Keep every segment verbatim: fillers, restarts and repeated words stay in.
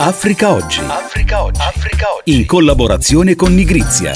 Africa Oggi. Africa Oggi. Africa Oggi. In collaborazione con Nigrizia.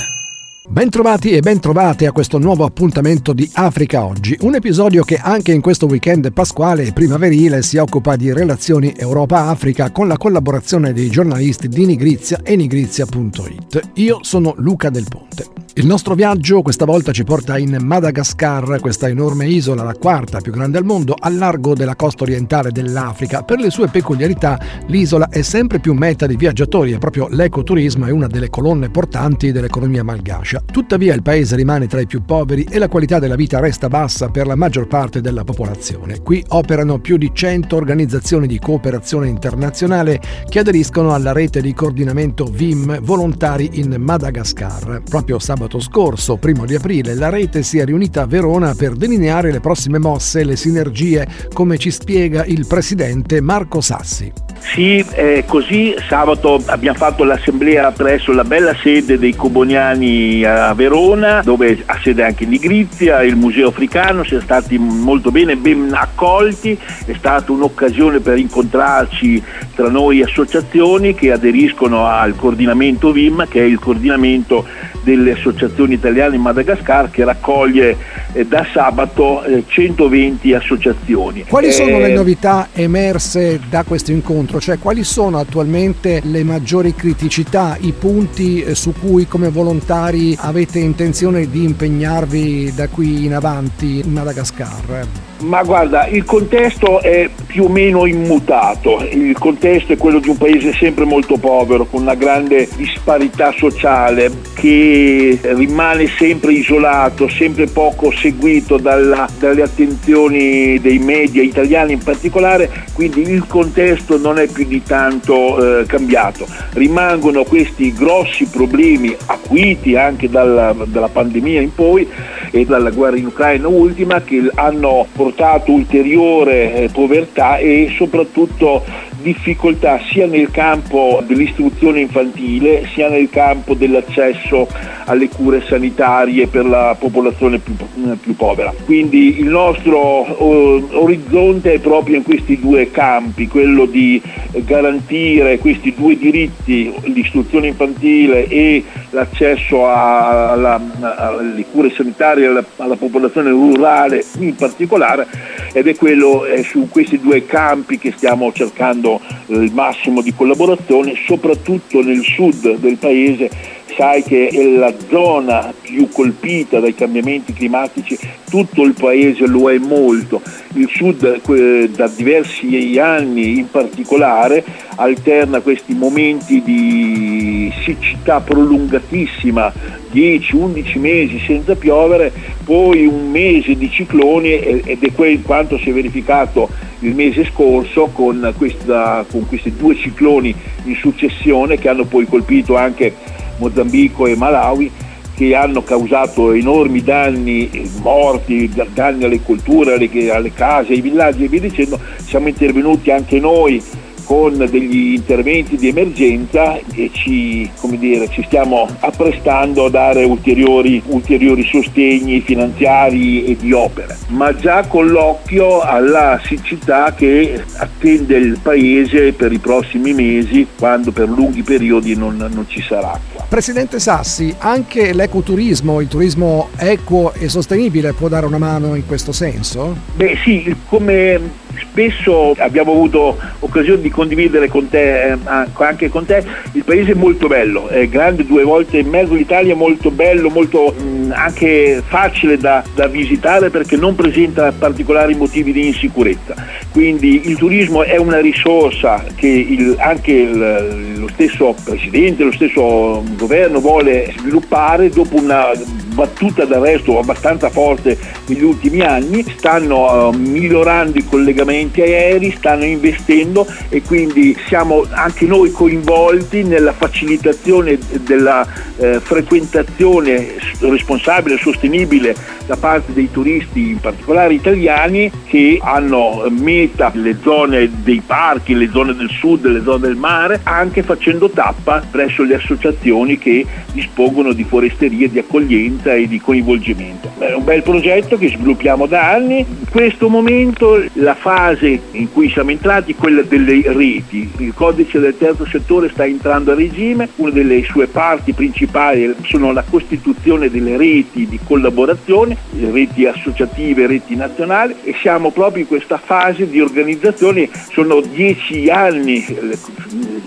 Bentrovati e bentrovate a questo nuovo appuntamento di Africa Oggi, un episodio che anche in questo weekend pasquale e primaverile si occupa di relazioni Europa-Africa con la collaborazione dei giornalisti di Nigrizia e nigrizia punto it. Io sono Luca Del Ponte. Il nostro viaggio questa volta ci porta in Madagascar, questa enorme isola, la quarta più grande al mondo, al largo della costa orientale dell'Africa. Per le sue peculiarità, l'isola è sempre più meta di viaggiatori e proprio l'ecoturismo è una delle colonne portanti dell'economia malgascia. Tuttavia il paese rimane tra i più poveri e la qualità della vita resta bassa per la maggior parte della popolazione. Qui operano più di cento organizzazioni di cooperazione internazionale che aderiscono alla rete di coordinamento V I M volontari in Madagascar. Proprio sabato Sabato scorso, primo di aprile, la rete si è riunita a Verona per delineare le prossime mosse e le sinergie, come ci spiega il presidente Marco Sassi. Sì, eh, così sabato abbiamo fatto l'assemblea presso la bella sede dei Comboniani a Verona, dove ha sede anche Nigrizia, il Museo Africano. Siamo stati molto bene, ben accolti, è stata un'occasione per incontrarci tra noi associazioni che aderiscono al coordinamento V I M, che è il coordinamento delle associazioni italiane in Madagascar, che raccoglie eh, da sabato eh, centoventi associazioni. Quali eh... sono le novità emerse da questo incontro? Cioè, quali sono attualmente le maggiori criticità, i punti eh, su cui come volontari avete intenzione di impegnarvi da qui in avanti in Madagascar? Ma guarda, il contesto è più o meno immutato. Il contesto è quello di un paese sempre molto povero, con una grande disparità sociale, che rimane sempre isolato, sempre poco seguito dalla, dalle attenzioni dei media italiani in particolare, quindi il contesto non è più di tanto eh, cambiato. Rimangono questi grossi problemi acuiti anche dalla, dalla pandemia in poi e dalla guerra in Ucraina ultima, che hanno portato ulteriore eh, povertà e soprattutto difficoltà sia nel campo dell'istruzione infantile sia nel campo dell'accesso alle cure sanitarie per la popolazione più, più povera. Quindi il nostro eh, orizzonte è proprio in questi due campi, quello di garantire questi due diritti, l'istruzione infantile e l'accesso a, alla, alle cure sanitarie alla, alla popolazione rurale in particolare, ed è quello è su questi due campi che stiamo cercando eh, il massimo di collaborazione, soprattutto nel sud del paese. Sai che è la zona più colpita dai cambiamenti climatici, tutto il paese lo è molto. Il sud eh, da diversi anni in particolare alterna questi momenti di siccità prolungatissima, dieci undici mesi senza piovere, poi un mese di cicloni, ed è quel quanto si è verificato il mese scorso con, questa, con questi due cicloni in successione che hanno poi colpito anche Mozambico e Malawi, che hanno causato enormi danni, morti, danni alle colture, alle, alle case, ai villaggi e via dicendo. Siamo intervenuti anche noi con degli interventi di emergenza e ci, come dire, ci stiamo apprestando a dare ulteriori, ulteriori sostegni finanziari e di opere, ma già con l'occhio alla siccità che attende il paese per i prossimi mesi, quando per lunghi periodi non, non ci sarà acqua. Presidente Sassi, anche l'ecoturismo, il turismo equo e sostenibile può dare una mano in questo senso? Beh sì, come spesso abbiamo avuto occasione di condividere con te, anche con te, il paese è molto bello, è grande due volte e mezzo l'Italia, molto bello, molto mh, anche facile da, da visitare perché non presenta particolari motivi di insicurezza, quindi il turismo è una risorsa che il, anche il, lo stesso presidente, lo stesso governo vuole sviluppare dopo una battuta d'arresto abbastanza forte negli ultimi anni. Stanno uh, migliorando i collegamenti aerei, stanno investendo e quindi siamo anche noi coinvolti nella facilitazione della eh, frequentazione responsabile e sostenibile da parte dei turisti, in particolare italiani, che hanno meta le zone dei parchi, le zone del sud, le zone del mare, anche facendo tappa presso le associazioni che dispongono di foresterie di accoglienza e di coinvolgimento. È un bel progetto che sviluppiamo da anni. In questo momento la fase in cui siamo entrati è quella delle reti. Il codice del terzo settore sta entrando a regime, una delle sue parti principali sono la costituzione delle reti di collaborazione, reti associative, reti nazionali, e siamo proprio in questa fase di organizzazione. Sono dieci anni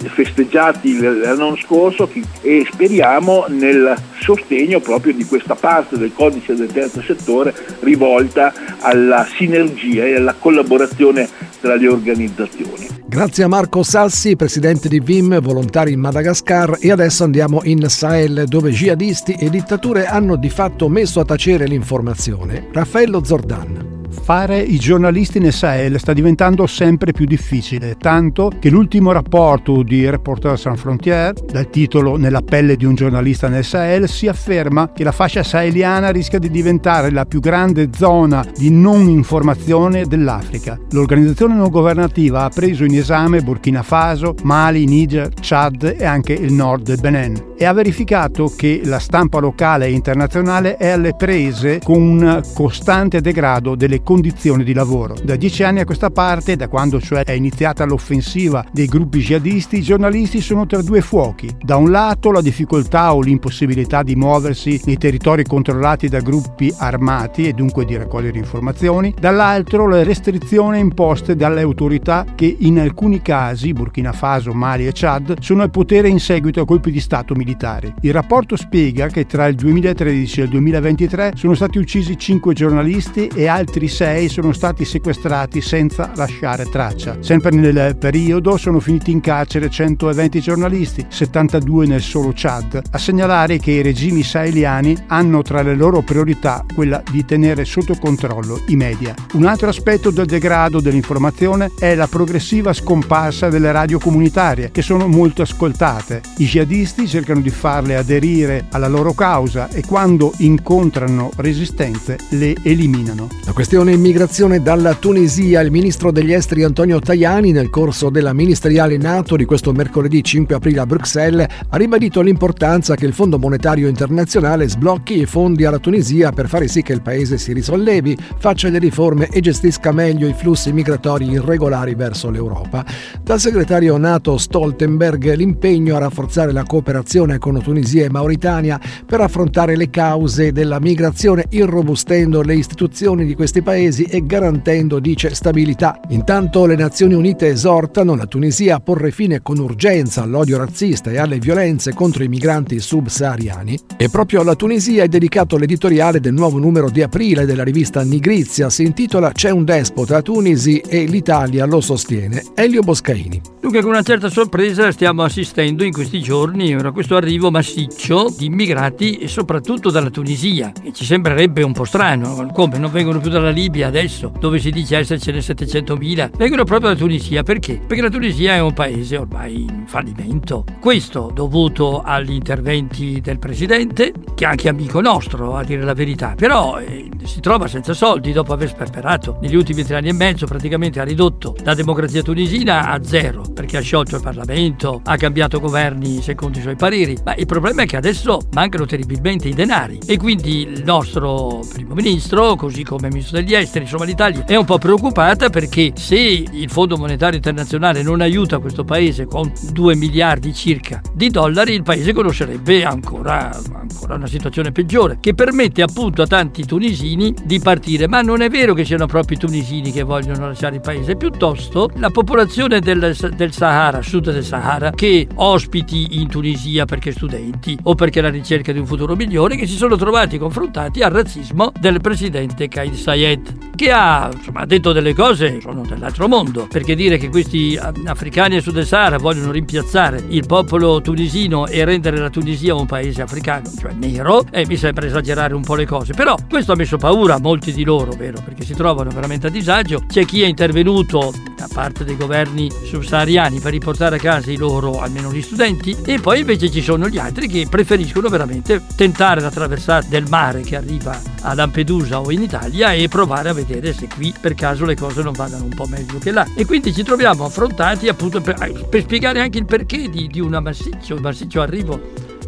festeggiati l'anno scorso e speriamo nel sostegno proprio di questa parte del codice del terzo settore rivolta alla sinergia e alla collaborazione tra le organizzazioni. Grazie a Marco Sassi, presidente di V I M, volontari in Madagascar, e adesso andiamo in Sahel, dove jihadisti e dittature hanno di fatto messo a tacere l'informazione. Raffaello Zordan. Fare i giornalisti nel Sahel sta diventando sempre più difficile, tanto che l'ultimo rapporto di Reporters sans frontières, dal titolo Nella pelle di un giornalista nel Sahel, si afferma che la fascia saheliana rischia di diventare la più grande zona di non informazione dell'Africa. L'organizzazione non governativa ha preso in esame Burkina Faso, Mali, Niger, Ciad e anche il nord del Benin, e ha verificato che la stampa locale e internazionale è alle prese con un costante degrado delle condizioni di lavoro. Da dieci anni a questa parte, da quando cioè è iniziata l'offensiva dei gruppi jihadisti, i giornalisti sono tra due fuochi. Da un lato la difficoltà o l'impossibilità di muoversi nei territori controllati da gruppi armati e dunque di raccogliere informazioni, dall'altro le restrizioni imposte dalle autorità che in alcuni casi, Burkina Faso, Mali e Ciad, sono al potere in seguito a colpi di stato militari. Il rapporto spiega che tra il duemilatredici e il duemilaventitré sono stati uccisi cinque giornalisti e altri sei sono stati sequestrati senza lasciare traccia. Sempre nel periodo sono finiti in carcere centoventi giornalisti, settantadue nel solo Ciad. A segnalare che i regimi saheliani hanno tra le loro priorità quella di tenere sotto controllo i media. Un altro aspetto del degrado dell'informazione è la progressiva scomparsa delle radio comunitarie, che sono molto ascoltate. I jihadisti cercano di farle aderire alla loro causa e quando incontrano resistenze le eliminano. La questione immigrazione dalla Tunisia. Il ministro degli esteri Antonio Tajani, nel corso della ministeriale NATO di questo mercoledì cinque aprile a Bruxelles, ha ribadito l'importanza che il Fondo Monetario Internazionale sblocchi i fondi alla Tunisia per fare sì che il paese si risollevi, faccia le riforme e gestisca meglio i flussi migratori irregolari verso l'Europa. Dal segretario NATO Stoltenberg l'impegno a rafforzare la cooperazione con Tunisia e Mauritania per affrontare le cause della migrazione, irrobustendo le istituzioni di questi paesi e garantendo, dice, stabilità. Intanto le Nazioni Unite esortano la Tunisia a porre fine con urgenza all'odio razzista e alle violenze contro i migranti subsahariani. E proprio alla Tunisia è dedicato l'editoriale del nuovo numero di aprile della rivista Nigrizia. Si intitola C'è un despota a Tunisi e l'Italia lo sostiene. Elio Boscaini. Dunque, con una certa sorpresa stiamo assistendo in questi giorni a questo arrivo massiccio di immigrati, e soprattutto dalla Tunisia, che ci sembrerebbe un po' strano. Come, non vengono più dalla Libia adesso, dove si dice essercene settecentomila? Vengono proprio dalla Tunisia. Perché? Perché la Tunisia è un paese ormai in fallimento. Questo dovuto agli interventi del presidente, che è anche amico nostro, a dire la verità, però eh, si trova senza soldi dopo aver sperperato. Negli ultimi tre anni e mezzo praticamente ha ridotto la democrazia tunisina a zero, perché ha sciolto il Parlamento, ha cambiato governi secondo i suoi pareri, ma il problema è che adesso mancano terribilmente i denari, e quindi il nostro primo ministro, così come il ministro degli esteri, insomma l'Italia è un po' preoccupata, perché se il Fondo Monetario Internazionale non aiuta questo paese con due miliardi circa di dollari, il paese conoscerebbe ancora, ancora una situazione peggiore, che permette appunto a tanti tunisini di partire. Ma non è vero che siano proprio i tunisini che vogliono lasciare il paese, piuttosto la popolazione del, del Sahara, sud del Sahara, che ospiti in Tunisia sia perché studenti o perché la ricerca di un futuro migliore, che si sono trovati confrontati al razzismo del presidente Kaid Sayed, che ha insomma detto delle cose sono dell'altro mondo, perché dire che questi africani del Sud del Sahara vogliono rimpiazzare il popolo tunisino e rendere la Tunisia un paese africano, cioè nero, e mi sembra esagerare un po' le cose. Però questo ha messo paura a molti di loro, vero? Perché si trovano veramente a disagio. C'è chi è intervenuto da parte dei governi subsahariani per riportare a casa i loro, almeno gli studenti, e poi invece ci sono gli altri che preferiscono veramente tentare la traversata del mare che arriva a Lampedusa o in Italia e provare a vedere se qui per caso le cose non vadano un po' meglio che là. E quindi ci troviamo affrontati appunto per, per spiegare anche il perché di, di un massiccio, massiccio arrivo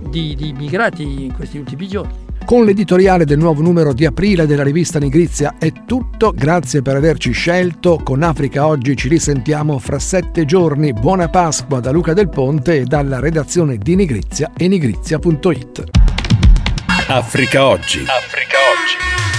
di, di immigrati in questi ultimi giorni. Con l'editoriale del nuovo numero di aprile della rivista Nigrizia è tutto, grazie per averci scelto, con Africa Oggi ci risentiamo fra sette giorni, buona Pasqua da Luca Del Ponte e dalla redazione di Nigrizia e nigrizia punto it. Africa Oggi. Africa Oggi.